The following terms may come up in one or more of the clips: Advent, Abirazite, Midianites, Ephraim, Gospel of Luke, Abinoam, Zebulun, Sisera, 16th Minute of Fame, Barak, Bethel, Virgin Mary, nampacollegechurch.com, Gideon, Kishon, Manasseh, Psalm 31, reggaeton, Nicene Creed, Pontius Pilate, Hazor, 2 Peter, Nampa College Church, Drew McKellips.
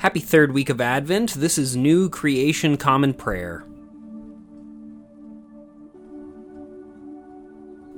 Happy third week of Advent. This is New Creation Common Prayer.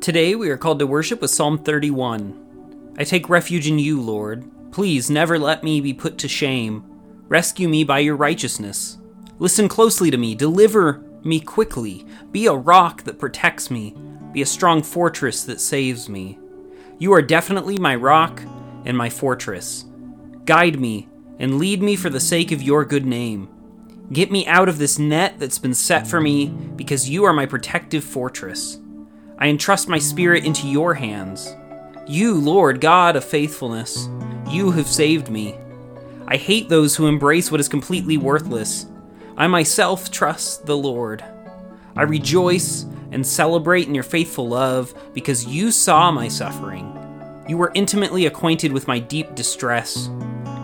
Today we are called to worship with Psalm 31. I take refuge in you, Lord. Please never let me be put to shame. Rescue me by your righteousness. Listen closely to me. Deliver me quickly. Be a rock that protects me. Be a strong fortress that saves me. You are definitely my rock and my fortress. Guide me and lead me for the sake of your good name. Get me out of this net that's been set for me, because you are my protective fortress. I entrust my spirit into your hands. You, Lord, God of faithfulness, you have saved me. I hate those who embrace what is completely worthless. I myself trust the Lord. I rejoice and celebrate in your faithful love, because you saw my suffering. You were intimately acquainted with my deep distress.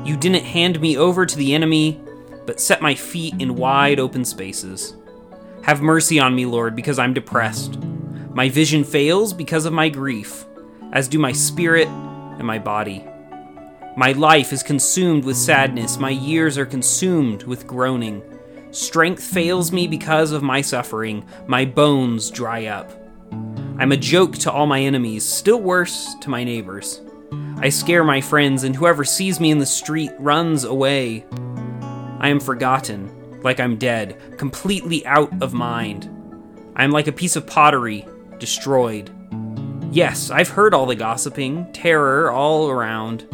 You didn't hand me over to the enemy, but set my feet in wide open spaces. Have mercy on me, Lord, because I'm depressed. My vision fails because of my grief, as do my spirit and my body. My life is consumed with sadness. My years are consumed with groaning. Strength fails me because of my suffering. My bones dry up. I'm a joke to all my enemies, still worse to my neighbors. I scare my friends, and whoever sees me in the street runs away. I am forgotten, like I'm dead, completely out of mind. I am like a piece of pottery, destroyed. Yes, I've heard all the gossiping, terror all around.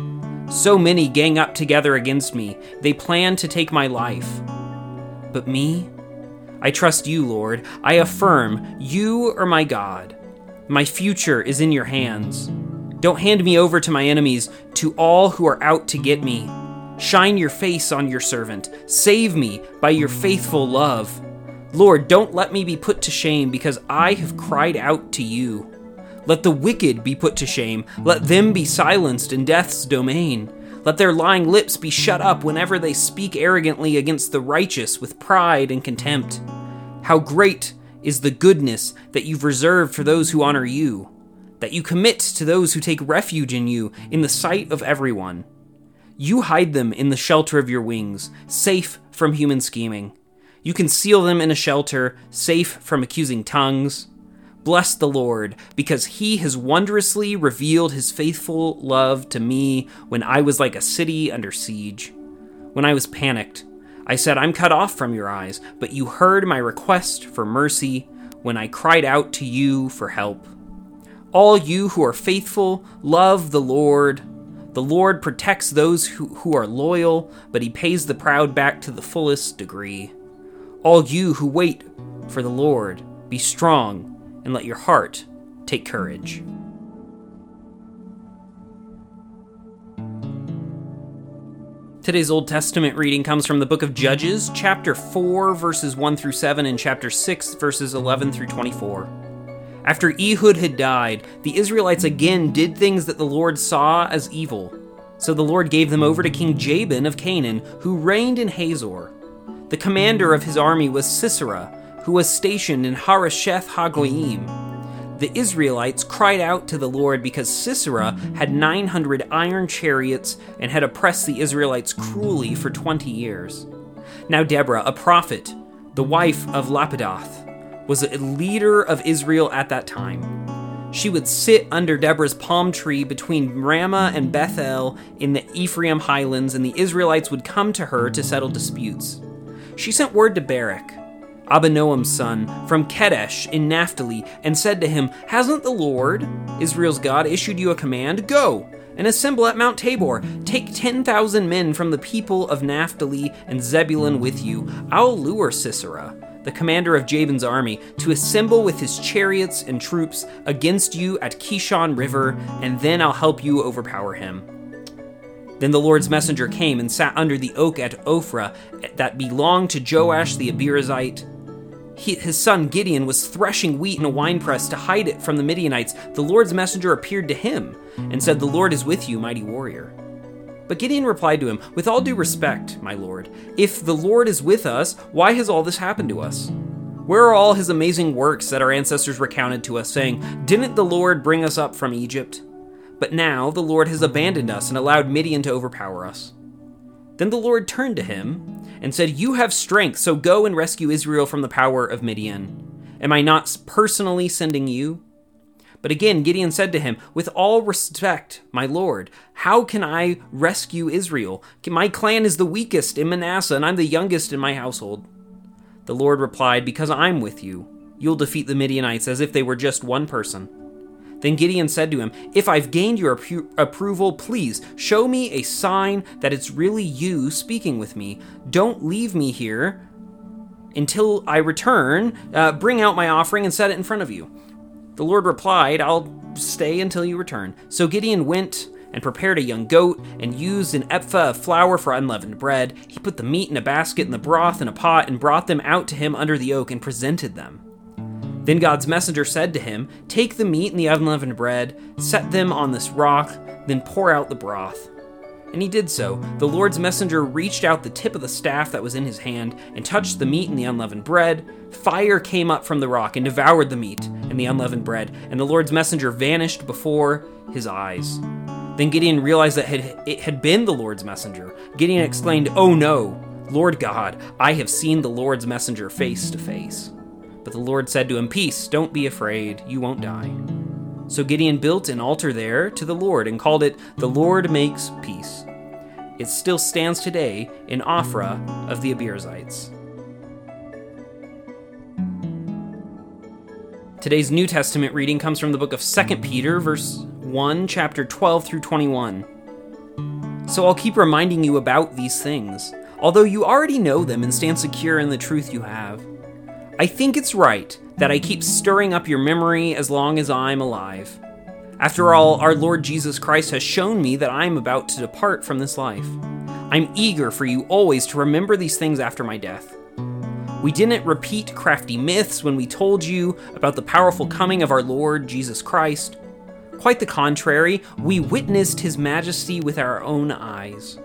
So many gang up together against me. They plan to take my life. But me? I trust you, Lord. I affirm, you are my God. My future is in your hands. Don't hand me over to my enemies, to all who are out to get me. Shine your face on your servant. Save me by your faithful love. Lord, don't let me be put to shame, because I have cried out to you. Let the wicked be put to shame. Let them be silenced in death's domain. Let their lying lips be shut up whenever they speak arrogantly against the righteous with pride and contempt. How great is the goodness that you've reserved for those who honor you, that you commit to those who take refuge in you in the sight of everyone. You hide them in the shelter of your wings, safe from human scheming. You conceal them in a shelter, safe from accusing tongues. Bless the Lord, because he has wondrously revealed his faithful love to me when I was like a city under siege. When I was panicked, I said, I'm cut off from your eyes, but you heard my request for mercy when I cried out to you for help. All you who are faithful, love the Lord. The Lord protects those who are loyal, but he pays the proud back to the fullest degree. All you who wait for the Lord, be strong, and let your heart take courage. Today's Old Testament reading comes from the book of Judges, chapter 4, verses 1 through 7, and chapter 6, verses 11 through 24. After Ehud had died, the Israelites again did things that the Lord saw as evil. So the Lord gave them over to King Jabin of Canaan, who reigned in Hazor. The commander of his army was Sisera, who was stationed in Harosheth Hagoyim. The Israelites cried out to the Lord because Sisera had 900 iron chariots and had oppressed the Israelites cruelly for 20 years. Now Deborah, a prophet, the wife of Lapidoth, was a leader of Israel at that time. She would sit under Deborah's palm tree between Ramah and Bethel in the Ephraim highlands, and the Israelites would come to her to settle disputes. She sent word to Barak, Abinoam's son, from Kedesh in Naphtali, and said to him, "Hasn't the Lord, Israel's God, issued you a command? Go and assemble at Mount Tabor. Take 10,000 men from the people of Naphtali and Zebulun with you. I'll lure Sisera, the commander of Jabin's army, to assemble with his chariots and troops against you at Kishon River, and then I'll help you overpower him." Then the Lord's messenger came and sat under the oak at Ophrah that belonged to Joash the Abirazite. His son Gideon was threshing wheat in a winepress to hide it from the Midianites. The Lord's messenger appeared to him and said, "The Lord is with you, mighty warrior." But Gideon replied to him, "With all due respect, my lord, if the Lord is with us, why has all this happened to us? Where are all his amazing works that our ancestors recounted to us, saying, 'Didn't the Lord bring us up from Egypt?' But now the Lord has abandoned us and allowed Midian to overpower us." Then the Lord turned to him and said, "You have strength, so go and rescue Israel from the power of Midian. Am I not personally sending you?" But again, Gideon said to him, "With all respect, my Lord, how can I rescue Israel? My clan is the weakest in Manasseh, and I'm the youngest in my household." The Lord replied, "Because I'm with you. You'll defeat the Midianites as if they were just one person." Then Gideon said to him, "If I've gained your approval, please show me a sign that it's really you speaking with me. Don't leave me here until I return. Bring out my offering and set it in front of you." The Lord replied, "I'll stay until you return." So Gideon went and prepared a young goat and used an ephah of flour for unleavened bread. He put the meat in a basket and the broth in a pot and brought them out to him under the oak and presented them. Then God's messenger said to him, "Take the meat and the unleavened bread, set them on this rock, then pour out the broth." And he did so. The Lord's messenger reached out the tip of the staff that was in his hand and touched the meat and the unleavened bread. Fire came up from the rock and devoured the meat and the unleavened bread, and the Lord's messenger vanished before his eyes. Then Gideon realized that it had been the Lord's messenger. Gideon exclaimed, "Oh no, Lord God, I have seen the Lord's messenger face to face." But the Lord said to him, "Peace, don't be afraid, you won't die." So Gideon built an altar there to the Lord and called it The Lord Makes Peace. It still stands today in Ophrah of the Abirazites. Today's New Testament reading comes from the book of 2 Peter, verse 1, chapter 12 through 21. "So I'll keep reminding you about these things, although you already know them and stand secure in the truth you have. I think it's right that I keep stirring up your memory as long as I'm alive. After all, our Lord Jesus Christ has shown me that I'm about to depart from this life. I'm eager for you always to remember these things after my death. We didn't repeat crafty myths when we told you about the powerful coming of our Lord Jesus Christ. Quite the contrary, we witnessed his majesty with our own eyes.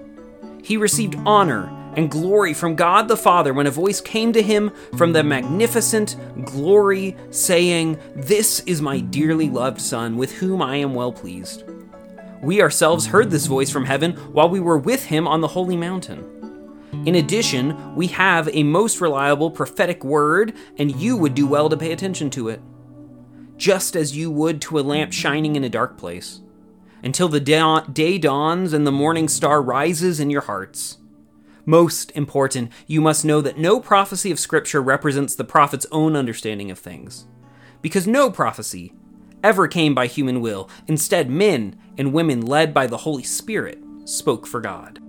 He received honor and glory from God the Father when a voice came to him from the magnificent glory saying, 'This is my dearly loved Son, with whom I am well pleased.' We ourselves heard this voice from heaven while we were with him on the holy mountain. In addition, we have a most reliable prophetic word, and you would do well to pay attention to it, just as you would to a lamp shining in a dark place, until the day dawns and the morning star rises in your hearts. Most important, you must know that no prophecy of Scripture represents the prophet's own understanding of things, because no prophecy ever came by human will. Instead, men and women led by the Holy Spirit spoke for God."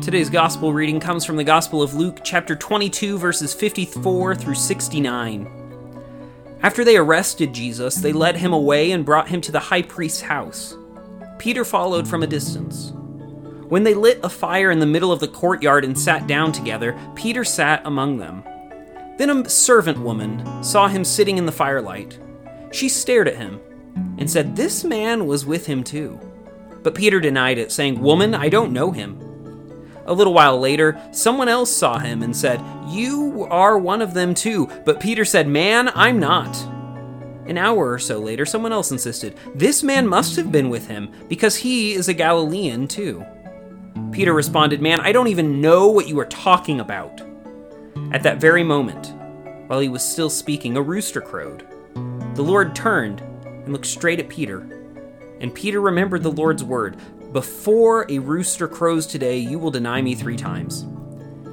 Today's Gospel reading comes from the Gospel of Luke, chapter 22, verses 54 through 69. "After they arrested Jesus, they led him away and brought him to the high priest's house. Peter followed from a distance. When they lit a fire in the middle of the courtyard and sat down together, Peter sat among them. Then a servant woman saw him sitting in the firelight. She stared at him and said, 'This man was with him too.' But Peter denied it, saying, 'Woman, I don't know him.' A little while later, someone else saw him and said, 'You are one of them too.' But Peter said, 'Man, I'm not.' An hour or so later, someone else insisted, 'This man must have been with him, because he is a Galilean too.' Peter responded, 'Man, I don't even know what you are talking about.' At that very moment, while he was still speaking, a rooster crowed. The Lord turned and looked straight at Peter, and Peter remembered the Lord's word, 'Before a rooster crows today, you will deny me 3 times.'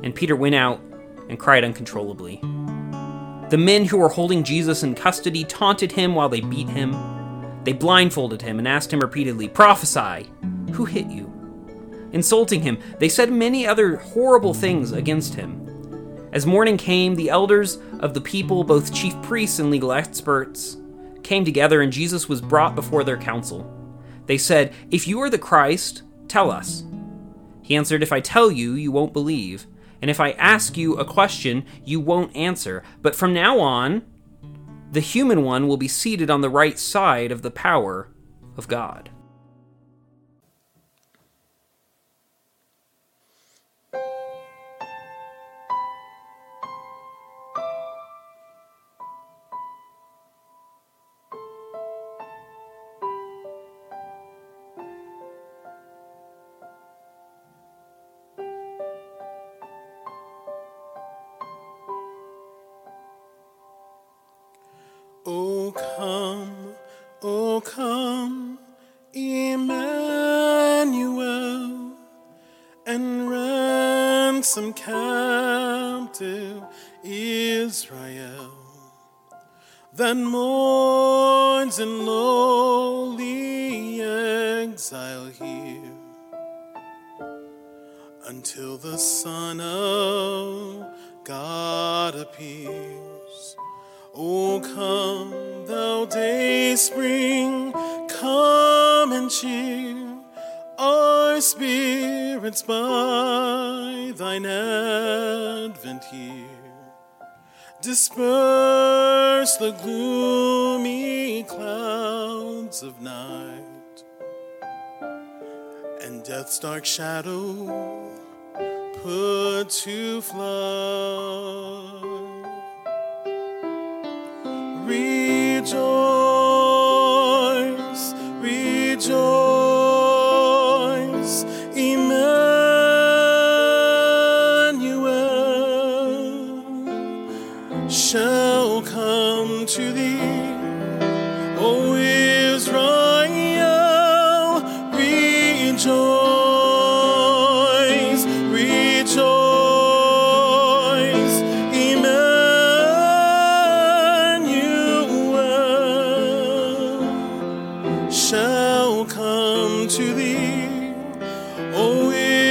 And Peter went out and cried uncontrollably. The men who were holding Jesus in custody taunted him while they beat him. They blindfolded him and asked him repeatedly, 'Prophesy, who hit you?' Insulting him, they said many other horrible things against him. As morning came, the elders of the people, both chief priests and legal experts, came together, and Jesus was brought before their council. They said, 'If you are the Christ, tell us.' He answered, 'If I tell you, you won't believe. And if I ask you a question, you won't answer. But from now on, the human one will be seated on the right side of the power of God." ransom captive Israel that mourns in lowly exile here until the Son of God appears. O come, thou dayspring, come and cheer our spirits by thine advent here. Disperse the gloomy clouds of night and death's dark shadow put to flight. Rejoice, rejoice. Shall come to thee, O Israel, rejoice, rejoice, Emmanuel, shall come to thee, O Israel.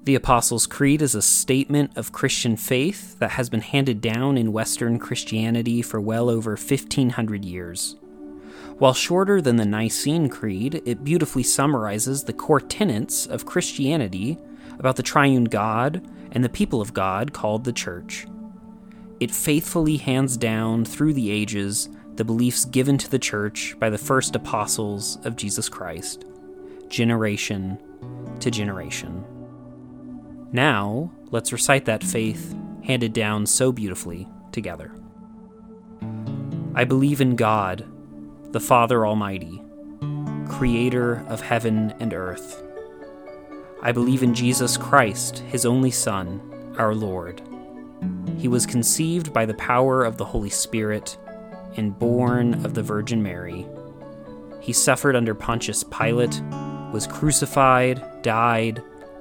The Apostles' Creed is a statement of Christian faith that has been handed down in Western Christianity for well over 1,500 years. While shorter than the Nicene Creed, it beautifully summarizes the core tenets of Christianity about the Triune God and the people of God called the Church. It faithfully hands down through the ages the beliefs given to the Church by the first apostles of Jesus Christ, generation to generation. Now, let's recite that faith handed down so beautifully together. I believe in God, the Father Almighty, creator of heaven and earth. I believe in Jesus Christ, his only Son, our Lord. He was conceived by the power of the Holy Spirit and born of the Virgin Mary. He suffered under Pontius Pilate, was crucified, died,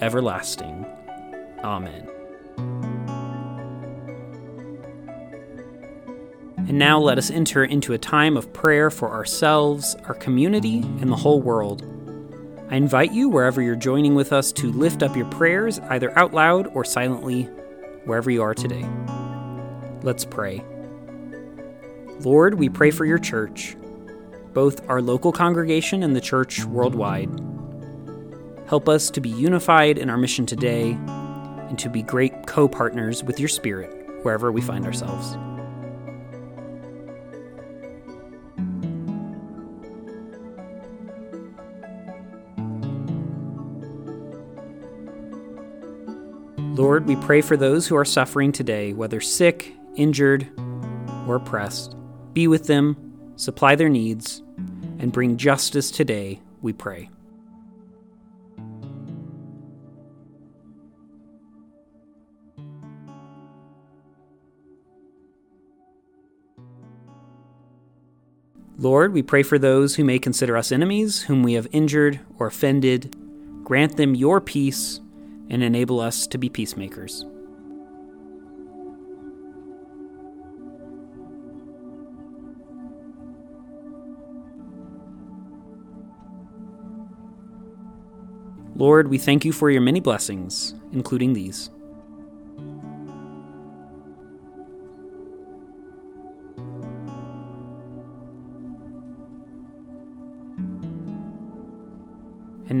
everlasting. Amen. And now let us enter into a time of prayer for ourselves, our community, and the whole world. I invite you, wherever you're joining with us, to lift up your prayers, either out loud or silently, wherever you are today. Let's pray. Lord, we pray for your church, both our local congregation and the church worldwide. Help us to be unified in our mission today and to be great co-partners with your Spirit wherever we find ourselves. Lord, we pray for those who are suffering today, whether sick, injured, or oppressed. Be with them, supply their needs, and bring justice today, we pray. Lord, we pray for those who may consider us enemies, whom we have injured or offended. Grant them your peace and enable us to be peacemakers. Lord, we thank you for your many blessings, including these. And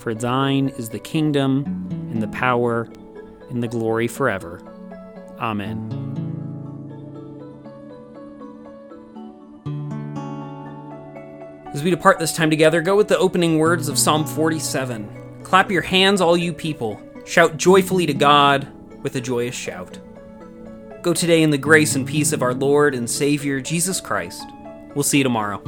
For thine is the kingdom, and the power, and the glory forever. Amen. As we depart this time together, go with the opening words of Psalm 47. Clap your hands, all you people. Shout joyfully to God with a joyous shout. Go today in the grace and peace of our Lord and Savior, Jesus Christ. We'll see you tomorrow.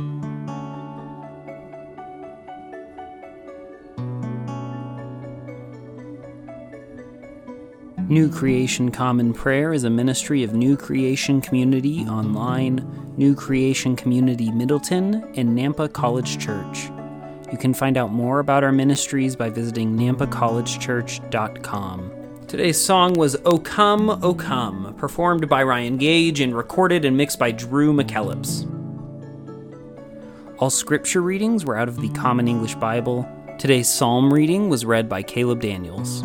New Creation Common Prayer is a ministry of New Creation Community Online, New Creation Community Middleton, and Nampa College Church. You can find out more about our ministries by visiting nampacollegechurch.com. Today's song was O Come, O Come, performed by Ryan Gage and recorded and mixed by Drew McKellips. All scripture readings were out of the Common English Bible. Today's psalm reading was read by Caleb Daniels.